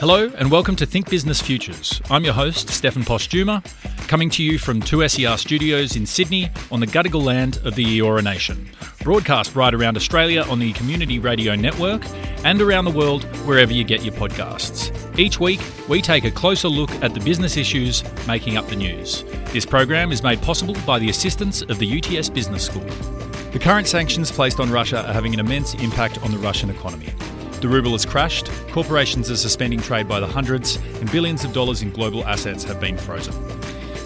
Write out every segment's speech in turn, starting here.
Hello and welcome to Think Business Futures. I'm your host, Stefan Postuma, coming to you from 2SER Studios in Sydney on the Gadigal land of the Eora Nation, broadcast right around Australia on the Community Radio Network and around the world wherever you get your podcasts. Each week, we take a closer look at the business issues making up the news. This program is made possible by the assistance of the UTS Business School. The current sanctions placed on Russia are having an immense impact on the Russian economy. The ruble has crashed, corporations are suspending trade by the hundreds, and billions of dollars in global assets have been frozen.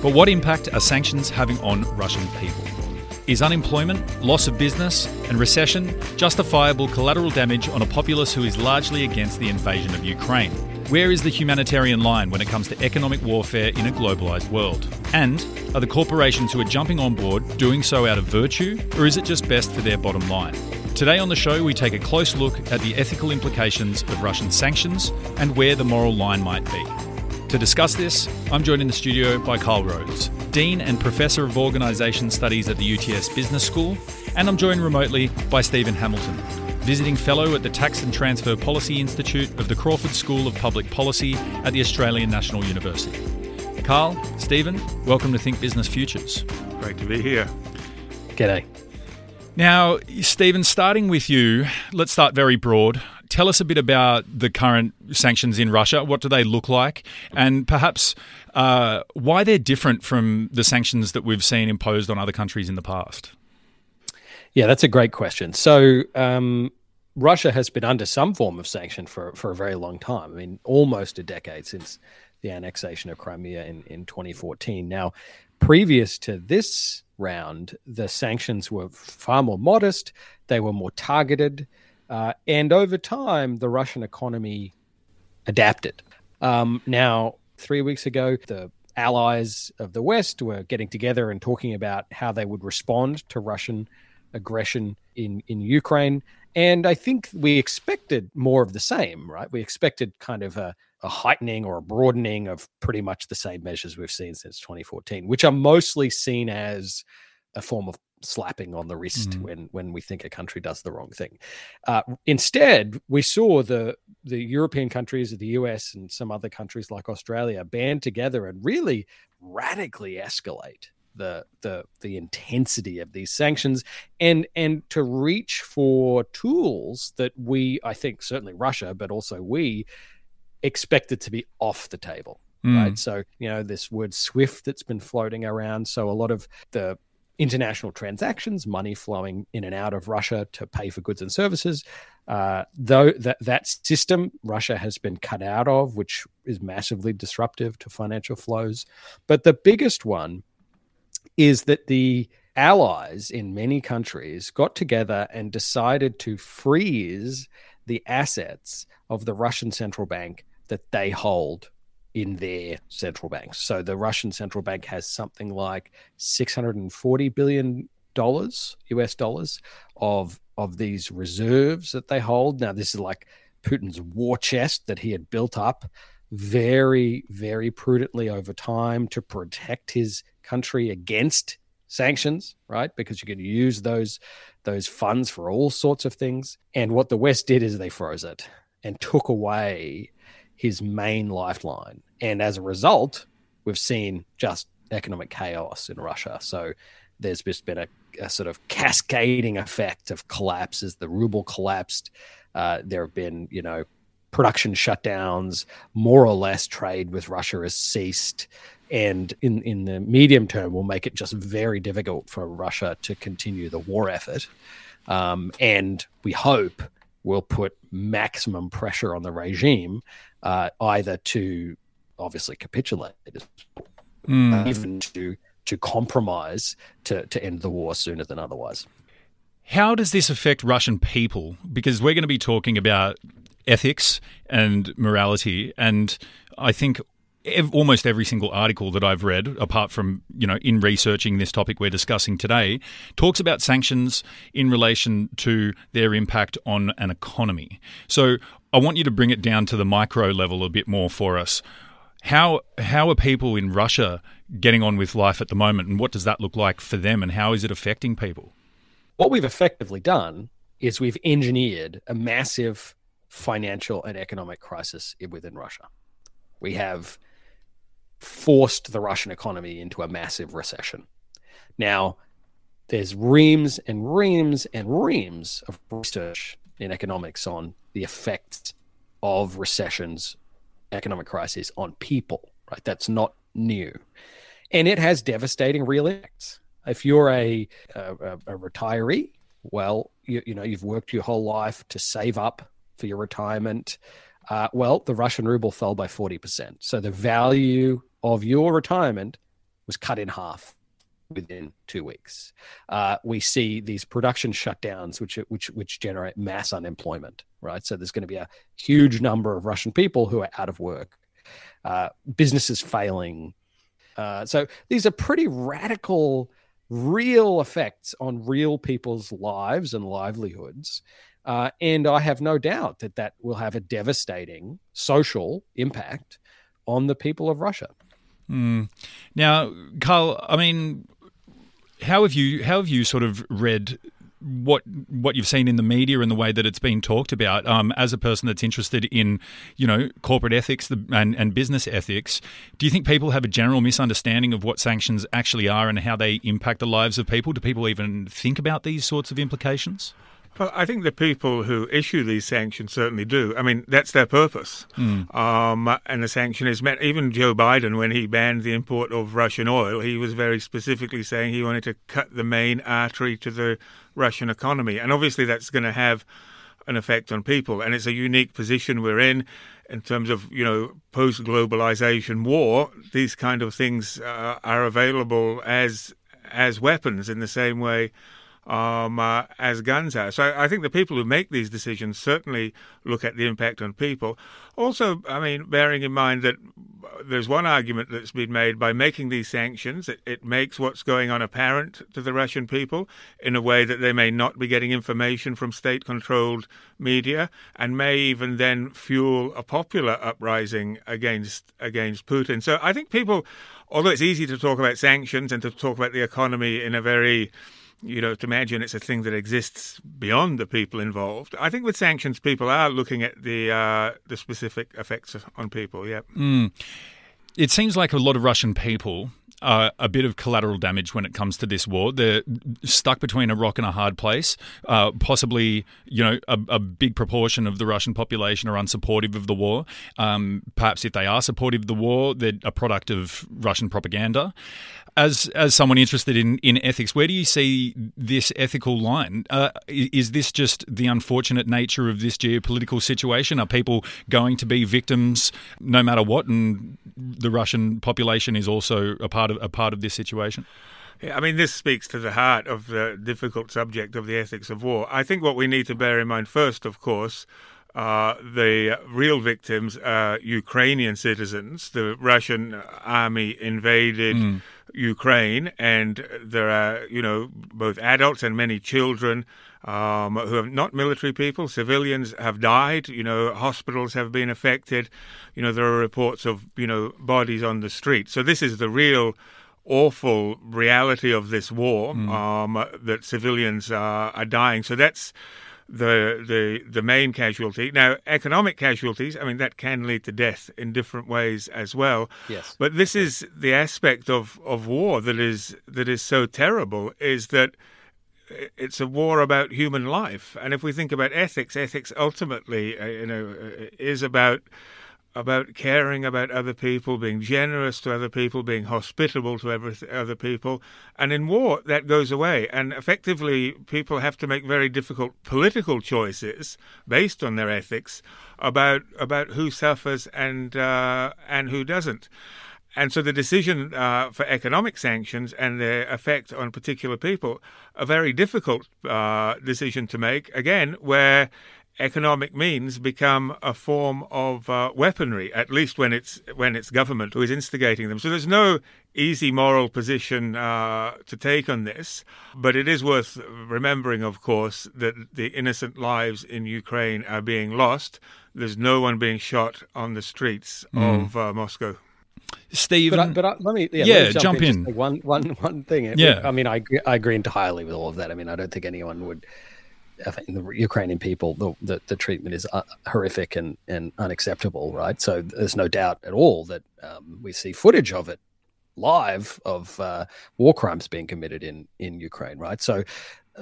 But what impact are sanctions having on Russian people? Is unemployment, loss of business, and recession justifiable collateral damage on a populace who is largely against the invasion of Ukraine? Where is the humanitarian line when it comes to economic warfare in a globalised world? And are the corporations who are jumping on board doing so out of virtue, or is it just best for their bottom line? Today on the show, we take a close look at the ethical implications of Russian sanctions and where the moral line might be. To discuss this, I'm joined in the studio by Carl Rhodes, Dean and Professor of Organisation Studies at the UTS Business School, and I'm joined remotely by Stephen Hamilton, Visiting Fellow at the Tax and Transfer Policy Institute of the Crawford School of Public Policy at the Australian National University. Carl, Stephen, welcome to Think Business Futures. Great to be here. G'day. Now, Stephen, starting with you, let's start very broad. Tell us a bit about the current sanctions in Russia. What do they look like? And perhaps why they're different from the sanctions that we've seen imposed on other countries in the past? Yeah, that's a great question. So Russia has been under some form of sanction for a very long time. I mean, almost a decade since the annexation of Crimea in 2014. Now, previous to this round, the sanctions were far more modest, they were more targeted, and over time, the Russian economy adapted. Now, 3 weeks ago, the allies of the West were getting together and talking about how they would respond to Russian aggression in Ukraine, and I think we expected more of the same, right? We expected kind of a heightening or a broadening of pretty much the same measures we've seen since 2014, which are mostly seen as a form of slapping on the wrist when we think a country does the wrong thing. Instead, we saw the European countries of the US and some other countries like Australia band together and really radically escalate the intensity of these sanctions and to reach for tools that we, I think certainly Russia, but also we, expected to be off the table, right? So, you know, this word SWIFT that's been floating around. So a lot of the international transactions, money flowing in and out of Russia to pay for goods and services, though that system Russia has been cut out of, which is massively disruptive to financial flows. But the biggest one is that the allies in many countries got together and decided to freeze the assets of the Russian central bank that they hold in their central banks. So the Russian central bank has something like $640 billion, US dollars, of these reserves that they hold. Now, this is like Putin's war chest that he had built up very, very prudently over time to protect his country against sanctions, right? Because you could use those funds for all sorts of things. And what the West did is they froze it and took away his main lifeline. And as a result, we've seen just economic chaos in Russia. So there's just been a sort of cascading effect of collapses. The ruble collapsed. There have been, you know, production shutdowns, more or less trade with Russia has ceased. And in the medium term, will make it just very difficult for Russia to continue the war effort. And we hope will put maximum pressure on the regime, either to obviously capitulate, even to compromise to end the war sooner than otherwise. How does this affect Russian people? Because we're going to be talking about ethics and morality, and I think almost every single article that I've read, apart from, you know, in researching this topic we're discussing today, talks about sanctions in relation to their impact on an economy. So I want you to bring it down to the micro level a bit more for us. How are people in Russia getting on with life at the moment, and what does that look like for them, and how is it affecting people? What we've effectively done is we've engineered a massive financial and economic crisis within Russia. We have forced the Russian economy into a massive recession. Now, there's reams and reams and reams of research in economics on the effects of recessions, economic crises on people, right? That's not new. And it has devastating real impacts. If you're a retiree, well, you know, you've worked your whole life to save up for your retirement. Well, the Russian ruble fell by 40%. So the value of your retirement was cut in half within 2 weeks. We see these production shutdowns, which generate mass unemployment, right? So there's going to be a huge number of Russian people who are out of work, businesses failing. So these are pretty radical, real effects on real people's lives and livelihoods. And I have no doubt that that will have a devastating social impact on the people of Russia. Mm. Now, Carl, I mean, how have you sort of read what you've seen in the media and the way that it's been talked about, as a person that's interested in, you know, corporate ethics and business ethics? Do you think people have a general misunderstanding of what sanctions actually are and how they impact the lives of people? Do people even think about these sorts of implications? Well, I think the people who issue these sanctions certainly do. I mean, that's their purpose. Mm. And the sanction is meant, even Joe Biden, when he banned the import of Russian oil, he was very specifically saying he wanted to cut the main artery to the Russian economy. And obviously that's going to have an effect on people. And it's a unique position we're in terms of, you know, post-globalization war. These kind of things are available as weapons in the same way as guns are. So I think the people who make these decisions certainly look at the impact on people. Also, I mean, bearing in mind that there's one argument that's been made by making these sanctions, it makes what's going on apparent to the Russian people in a way that they may not be getting information from state-controlled media and may even then fuel a popular uprising against Putin. So I think people, although it's easy to talk about sanctions and to talk about the economy in a very, you know, to imagine it's a thing that exists beyond the people involved. I think with sanctions, people are looking at the specific effects on people, yeah. Mm. It seems like a lot of Russian people are a bit of collateral damage when it comes to this war. They're stuck between a rock and a hard place. Possibly, you know, a big proportion of the Russian population are unsupportive of the war. Perhaps if they are supportive of the war, they're a product of Russian propaganda. As someone interested in ethics, where do you see this ethical line? Is this just the unfortunate nature of this geopolitical situation? Are people going to be victims no matter what? And the Russian population is also a part of this situation? Yeah, I mean, this speaks to the heart of the difficult subject of the ethics of war. I think what we need to bear in mind first, of course, the real victims are Ukrainian citizens. The Russian army invaded Ukraine, and there are, you know, both adults and many children who are not military people. Civilians have died. You know, hospitals have been affected. You know, there are reports of, you know, bodies on the street. So this is the real awful reality of this war, that civilians are dying. So that's the main casualty. Now, economic casualties, I mean, that can lead to death in different ways as well. Yes. But this is the aspect of war that is so terrible, is that it's a war about human life. And if we think about ethics ultimately, you know, is about caring about other people, being generous to other people, being hospitable to other people. And in war, that goes away. And effectively, people have to make very difficult political choices based on their ethics about who suffers and who doesn't. And so the decision for economic sanctions and their effect on particular people, a very difficult decision to make, again, where economic means become a form of weaponry, at least when it's government who is instigating them. So there's no easy moral position to take on this, but it is worth remembering, of course, that the innocent lives in Ukraine are being lost. There's no one being shot on the streets of Moscow. Steve, but let me jump in. One thing. Yeah. I mean, I agree entirely with all of that. I mean, I don't think anyone would I think the Ukrainian people, the treatment is horrific and unacceptable, right? So there's no doubt at all that we see footage of it live of war crimes being committed in Ukraine, right? So,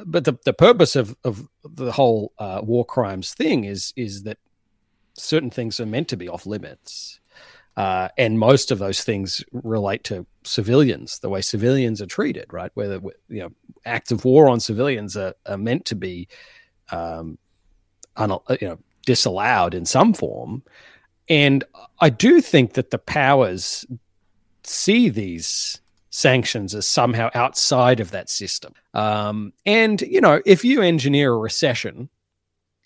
but the purpose of the whole war crimes thing is that certain things are meant to be off limits. And most of those things relate to civilians, the way civilians are treated, right? Whether, you know, acts of war on civilians are meant to be, disallowed in some form. And I do think that the powers see these sanctions as somehow outside of that system. And, you know, if you engineer a recession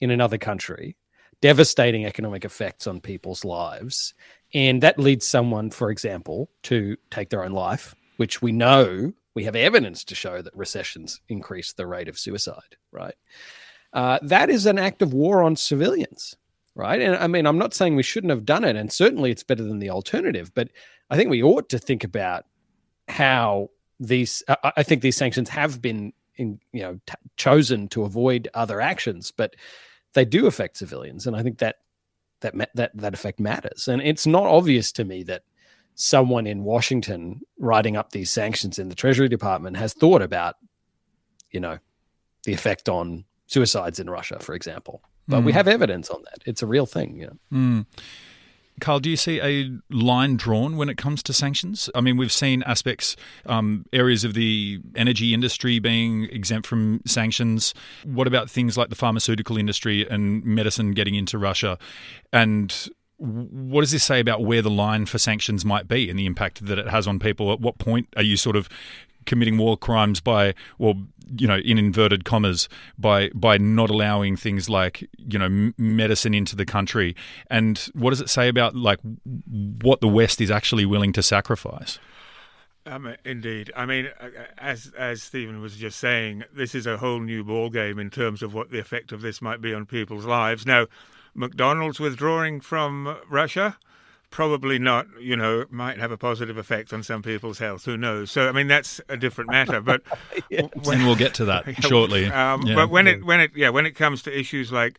in another country, devastating economic effects on people's lives, and that leads someone, for example, to take their own life, which we know, we have evidence to show that recessions increase the rate of suicide, right? That is an act of war on civilians, right? And I mean, I'm not saying we shouldn't have done it, and certainly it's better than the alternative, but I think we ought to think about how these, I think these sanctions have been, chosen to avoid other actions, but they do affect civilians. And I think that effect matters. And it's not obvious to me that someone in Washington writing up these sanctions in the Treasury Department has thought about, you know, the effect on suicides in Russia, for example. But we have evidence on that. It's a real thing, you know. Carl, do you see a line drawn when it comes to sanctions? I mean, we've seen aspects, areas of the energy industry being exempt from sanctions. What about things like the pharmaceutical industry and medicine getting into Russia? And what does this say about where the line for sanctions might be and the impact that it has on people? At what point are you sort of committing war crimes by, well, you know, in inverted commas, by not allowing things like, you know, medicine into the country? And what does it say about, like, what the West is actually willing to sacrifice? Indeed. I mean, as Stephen was just saying, this is a whole new ballgame in terms of what the effect of this might be on people's lives. Now, McDonald's withdrawing from Russia? Probably not, you know, might have a positive effect on some people's health. Who knows? So, I mean, that's a different matter. But yes. And we'll get to that shortly. But when it comes to issues like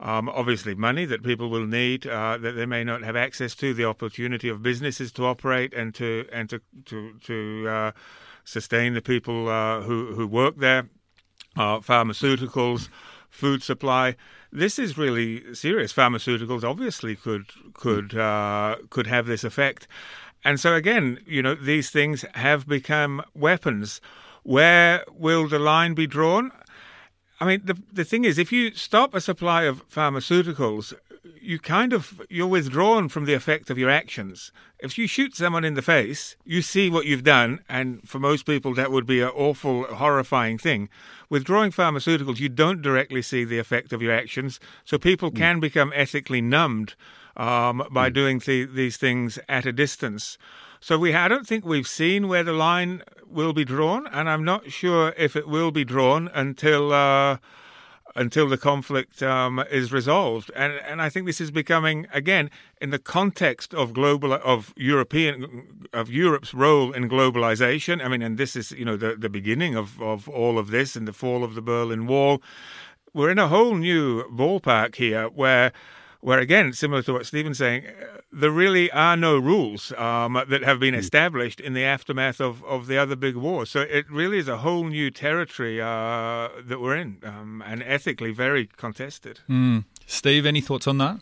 obviously money that people will need that they may not have access to, the opportunity of businesses to operate and to sustain the people who work there, pharmaceuticals, food supply. This is really serious. Pharmaceuticals obviously could have this effect, and so again, you know, these things have become weapons. Where will the line be drawn? I mean, the thing is, if you stop a supply of pharmaceuticals, you're withdrawn from the effect of your actions. If you shoot someone in the face, you see what you've done, and for most people that would be an awful, horrifying thing. Withdrawing pharmaceuticals, you don't directly see the effect of your actions, so people can become ethically numbed by doing these things at a distance. So I don't think we've seen where the line will be drawn, and I'm not sure if it will be drawn until the conflict is resolved. And I think this is becoming, again, in the context of Europe's role in globalization. I mean, and this is, you know, the beginning of all of this and the fall of the Berlin Wall. We're in a whole new ballpark here where again, similar to what Stephen's saying, there really are no rules that have been established in the aftermath of the other big war. So it really is a whole new territory that we're in, and ethically very contested. Steve, any thoughts on that?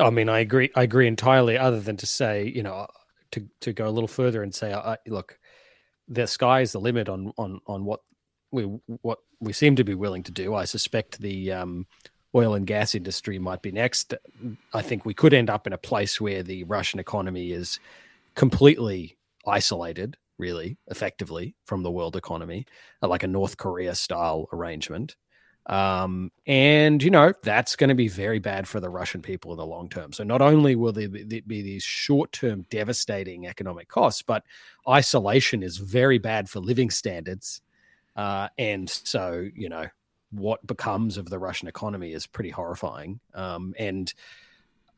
I mean, I agree entirely, other than to say, you know, to go a little further and say, look, the sky is the limit on what we seem to be willing to do. I suspect the oil and gas industry might be next. I think we could end up in a place where the Russian economy is completely isolated, really, effectively, from the world economy, like a North Korea-style arrangement. And, you know, that's going to be very bad for the Russian people in the long term. So not only will there be these short-term devastating economic costs, but isolation is very bad for living standards. And so, you know, what becomes of the Russian economy is pretty horrifying. Look,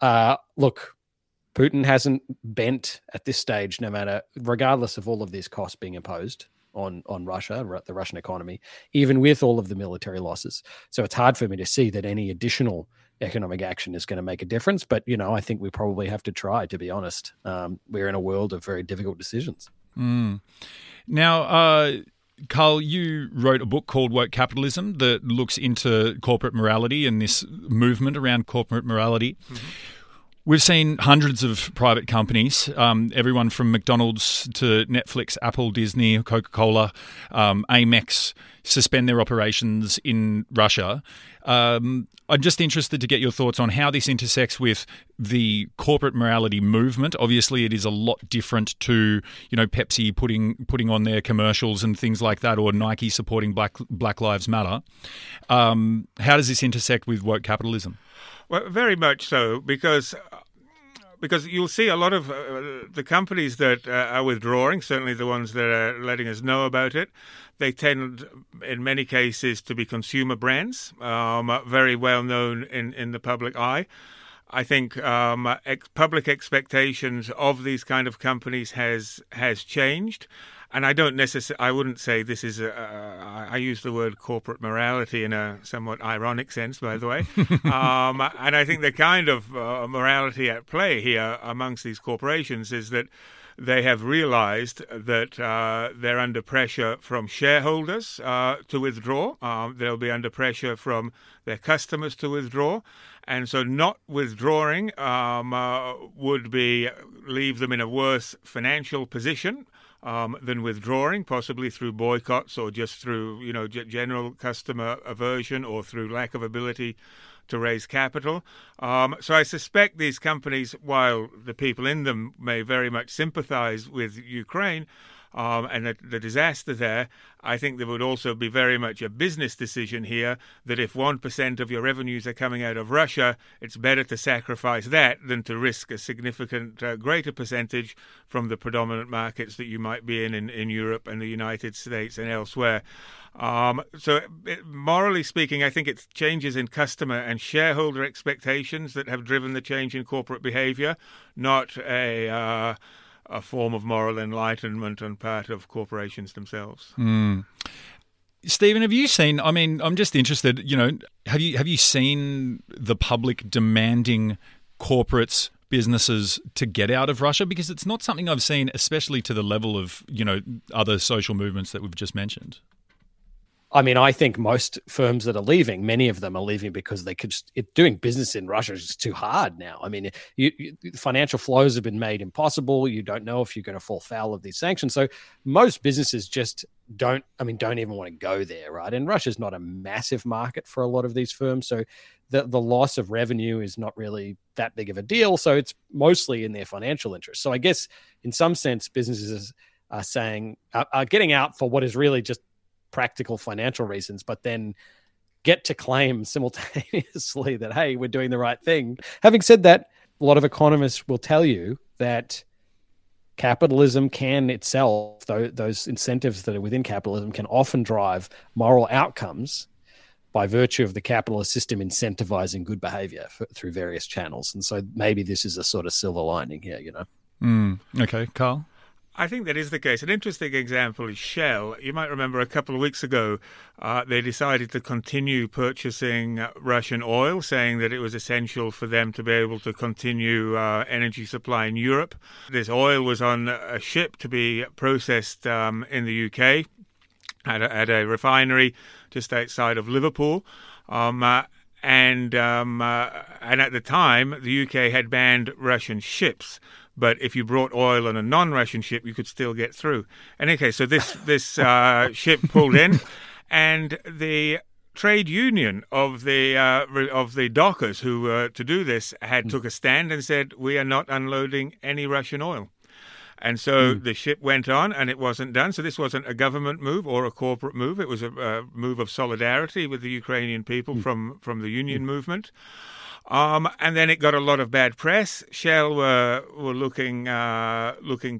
Putin hasn't bent at this stage, regardless of all of these costs being imposed on Russia, the Russian economy, even with all of the military losses. So it's hard for me to see that any additional economic action is going to make a difference. But, you know, I think we probably have to try, to be honest. We're in a world of very difficult decisions. Mm. Now, Carl, you wrote a book called Woke Capitalism that looks into corporate morality and this movement around corporate morality. Mm-hmm. We've seen hundreds of private companies, everyone from McDonald's to Netflix, Apple, Disney, Coca-Cola, Amex, suspend their operations in Russia. I'm just interested to get your thoughts on how this intersects with the corporate morality movement. Obviously, it is a lot different to, you know, Pepsi putting on their commercials and things like that, or Nike supporting Black Lives Matter. How does this intersect with woke capitalism? Well, very much so, because you'll see a lot of the companies that are withdrawing, certainly the ones that are letting us know about it, they tend, in many cases, to be consumer brands, very well known in the public eye. I think public expectations of these kind of companies has changed. And I don't necessarily, I wouldn't say this is, I use the word corporate morality in a somewhat ironic sense, by the way. And I think the kind of morality at play here amongst these corporations is that they have realized that they're under pressure from shareholders to withdraw. They'll be under pressure from their customers to withdraw. And so not withdrawing would be leave them in a worse financial position than withdrawing, possibly through boycotts or just through, you know, general customer aversion or through lack of ability to raise capital. So I suspect these companies, while the people in them may very much sympathize with Ukraine and the disaster there, I think there would also be very much a business decision here that if 1% of your revenues are coming out of Russia, it's better to sacrifice that than to risk a significant greater percentage from the predominant markets that you might be in Europe and the United States and elsewhere. So morally speaking, I think it's changes in customer and shareholder expectations that have driven the change in corporate behavior, not a form of moral enlightenment on part of corporations themselves. Mm. Stephen, have you seen, I mean, I'm just interested, you know, have you seen the public demanding corporates, businesses to get out of Russia? Because it's not something I've seen, especially to the level of, you know, other social movements that we've just mentioned. I mean, I think most firms that are leaving, many of them are leaving because they could. Doing business in Russia is just too hard now. I mean, financial flows have been made impossible. You don't know if you're going to fall foul of these sanctions. So most businesses just don't even want to go there, right? And Russia's not a massive market for a lot of these firms. So the loss of revenue is not really that big of a deal. So it's mostly in their financial interest. So I guess in some sense, businesses are saying, are getting out for what is really just practical financial reasons, but then get to claim simultaneously that, hey, we're doing the right thing. Having said that, a lot of economists will tell you that capitalism can itself, though those incentives that are within capitalism can often drive moral outcomes by virtue of the capitalist system incentivizing good behavior through various channels. And so maybe this is a sort of silver lining here, you know. Mm. Okay, Carl? I think that is the case. An interesting example is Shell. You might remember a couple of weeks ago, they decided to continue purchasing Russian oil, saying that it was essential for them to be able to continue energy supply in Europe. This oil was on a ship to be processed in the UK at a refinery just outside of Liverpool. And at the time, the UK had banned Russian ships. But if you brought oil on a non-Russian ship, you could still get through. In any case, so this ship pulled in, and the trade union of the dockers who were to do this took a stand and said, "We are not unloading any Russian oil." And so the ship went on, and it wasn't done. So this wasn't a government move or a corporate move. It was a move of solidarity with the Ukrainian people from the union movement. And then it got a lot of bad press. Shell were looking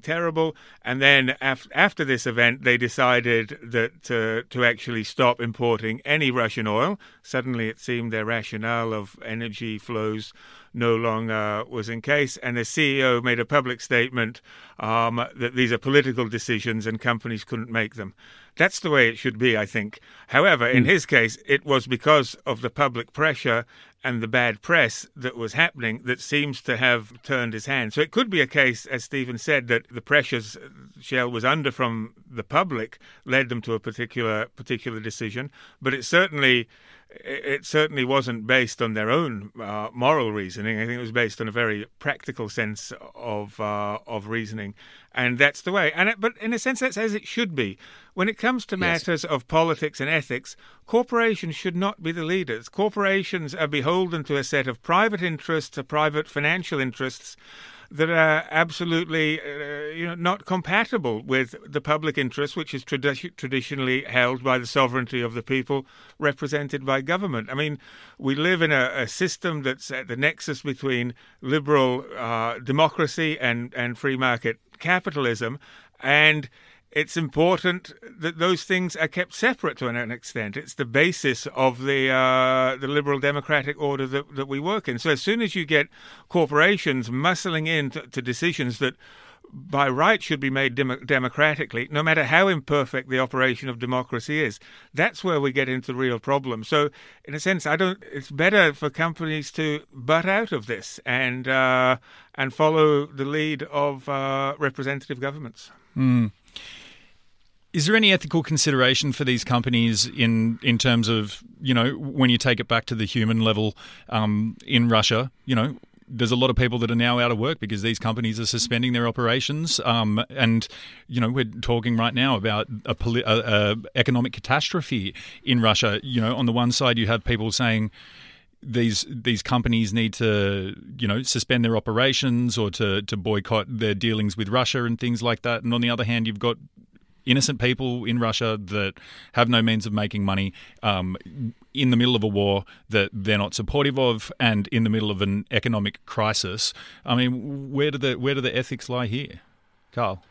terrible. And then after this event, they decided that to actually stop importing any Russian oil. Suddenly, it seemed their rationale of energy flows no longer was in case. And the CEO made a public statement that these are political decisions and companies couldn't make them. That's the way it should be, I think. However, in his case, it was because of the public pressure and the bad press that was happening that seems to have turned his hand. So it could be a case, as Stephen said, that the pressures Shell was under from the public led them to a particular decision. But it certainly wasn't based on their own moral reasoning. I think it was based on a very practical sense of reasoning, and that's the way. But in a sense, that's as it should be. When it comes to matters of politics and ethics, corporations should not be the leaders. Corporations are beholden to a set of private interests, or private financial interests, that are absolutely not compatible with the public interest, which is traditionally held by the sovereignty of the people represented by government. I mean, we live in a system that's at the nexus between liberal democracy and free market capitalism, and it's important that those things are kept separate to an extent. It's the basis of the liberal democratic order that we work in. So as soon as you get corporations muscling in to decisions that by right should be made democratically, no matter how imperfect the operation of democracy is, that's where we get into real problems. So in a sense, it's better for companies to butt out of this and follow the lead of representative governments. Mm. Is there any ethical consideration for these companies in terms of, when you take it back to the human level in Russia, there's a lot of people that are now out of work because these companies are suspending their operations. And we're talking right now about a economic catastrophe in Russia. On the one side, you have people saying these companies need to, suspend their operations or to boycott their dealings with Russia and things like that. And on the other hand, you've got innocent people in Russia that have no means of making money in the middle of a war that they're not supportive of and in the middle of an economic crisis. I mean, where do the ethics lie here, Carl?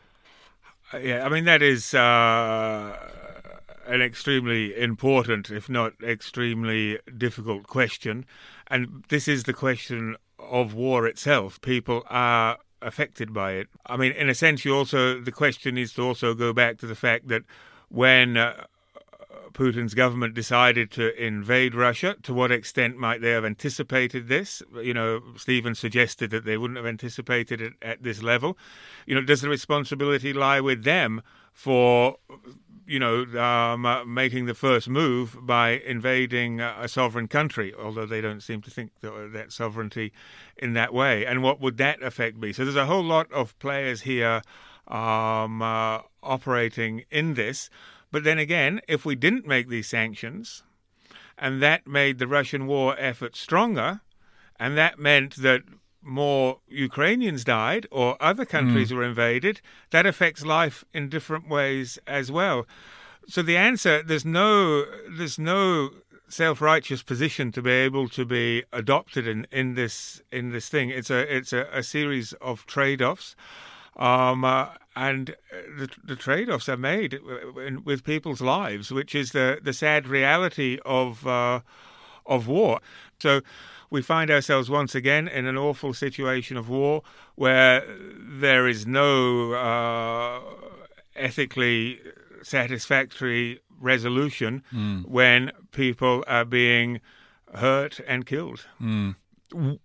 Yeah, I mean, that is an extremely important, if not extremely difficult question. And this is the question of war itself. People are affected by it. I mean, in a sense, the question is to also go back to the fact that when Putin's government decided to invade Russia, to what extent might they have anticipated this? Stephen suggested that they wouldn't have anticipated it at this level. Does the responsibility lie with them for making the first move by invading a sovereign country, although they don't seem to think that sovereignty in that way? And what would that effect be? So there's a whole lot of players here operating in this. But then again, if we didn't make these sanctions, and that made the Russian war effort stronger, and that meant that more Ukrainians died or other countries were invaded, that affects life in different ways as well. So the answer, there's no self-righteous position to be able to be adopted in this thing. It's a series of trade-offs. And the trade-offs are made with people's lives, which is the sad reality of war. So we find ourselves once again in an awful situation of war where there is no ethically satisfactory resolution when people are being hurt and killed. Mm.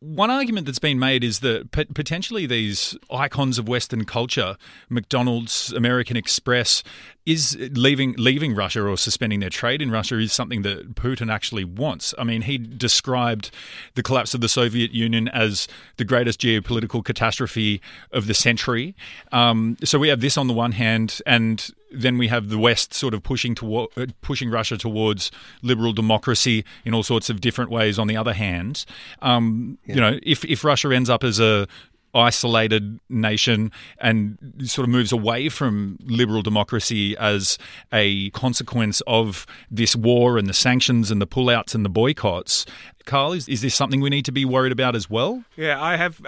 One argument that's been made is that potentially these icons of Western culture, McDonald's, American Express, is leaving Russia or suspending their trade in Russia is something that Putin actually wants. I mean, he described the collapse of the Soviet Union as the greatest geopolitical catastrophe of the century. So we have this on the one hand, and then we have the West sort of pushing Russia towards liberal democracy in all sorts of different ways on the other hand. If Russia ends up as a isolated nation and sort of moves away from liberal democracy as a consequence of this war and the sanctions and the pullouts and the boycotts. Carl, is this something we need to be worried about as well? Yeah, I have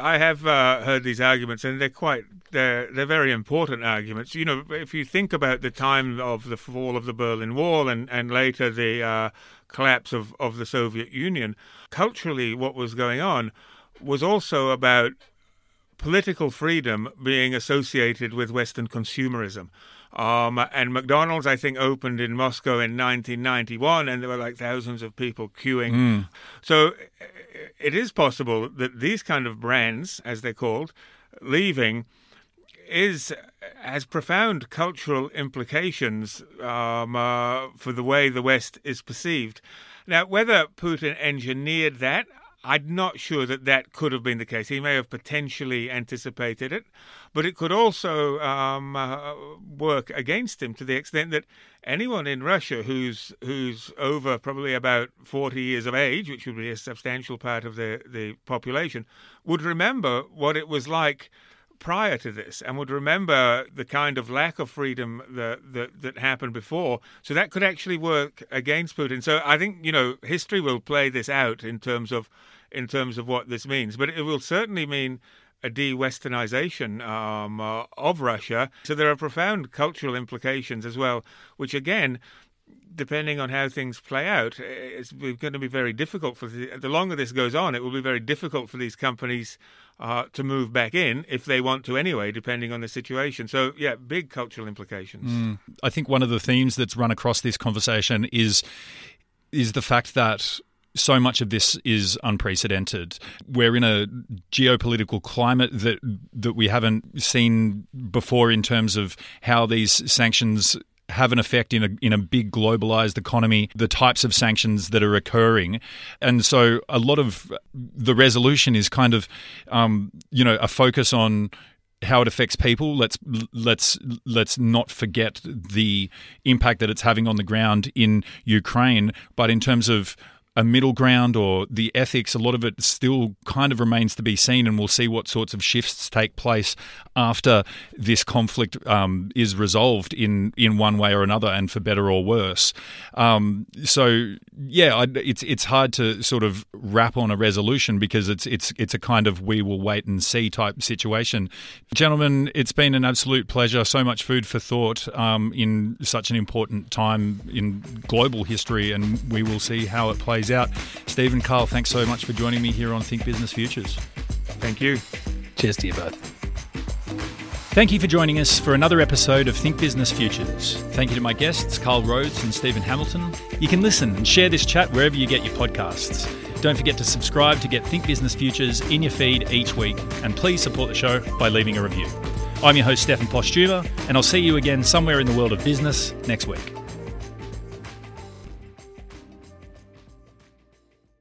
heard these arguments, and they're very important arguments. If you think about the time of the fall of the Berlin Wall and later the collapse of the Soviet Union, culturally what was going on was also about political freedom being associated with Western consumerism. And McDonald's, I think, opened in Moscow in 1991, and there were like thousands of people queuing. So it is possible that these kind of brands, as they're called, leaving has profound cultural implications for the way the West is perceived. Now, whether Putin engineered that, I'm not sure that that could have been the case. He may have potentially anticipated it, but it could also work against him to the extent that anyone in Russia who's over probably about 40 years of age, which would be a substantial part of the population, would remember what it was like prior to this and would remember the kind of lack of freedom that happened before. So that could actually work against Putin. So I think, history will play this out in terms of what this means. But it will certainly mean a de-Westernization of Russia. So there are profound cultural implications as well, which again, depending on how things play out, it's going to be very difficult. The longer this goes on, it will be very difficult for these companies to move back in if they want to anyway, depending on the situation. So, yeah, big cultural implications. I think one of the themes that's run across this conversation is the fact that so much of this is unprecedented. We're in a geopolitical climate that we haven't seen before in terms of how these sanctions have an effect in a big globalized economy, the types of sanctions that are occurring. And so a lot of the resolution is kind of, a focus on how it affects people. Let's not forget the impact that it's having on the ground in Ukraine. But in terms of a middle ground or the ethics, a lot of it still kind of remains to be seen, and we'll see what sorts of shifts take place after this conflict is resolved in one way or another, and for better or worse. It's hard to sort of wrap on a resolution because it's a kind of we will wait and see type situation. Gentlemen, it's been an absolute pleasure. So much food for thought in such an important time in global history, and we will see how it plays out. Stephen, Carl, thanks so much for joining me here on Think Business Futures. Thank you. Cheers to you both. Thank you for joining us for another episode of Think Business Futures. Thank you to my guests, Carl Rhodes and Stephen Hamilton. You can listen and share this chat wherever you get your podcasts. Don't forget to subscribe to get Think Business Futures in your feed each week, and please support the show by leaving a review. I'm your host, Stefan Postuma, and I'll see you again somewhere in the world of business next week.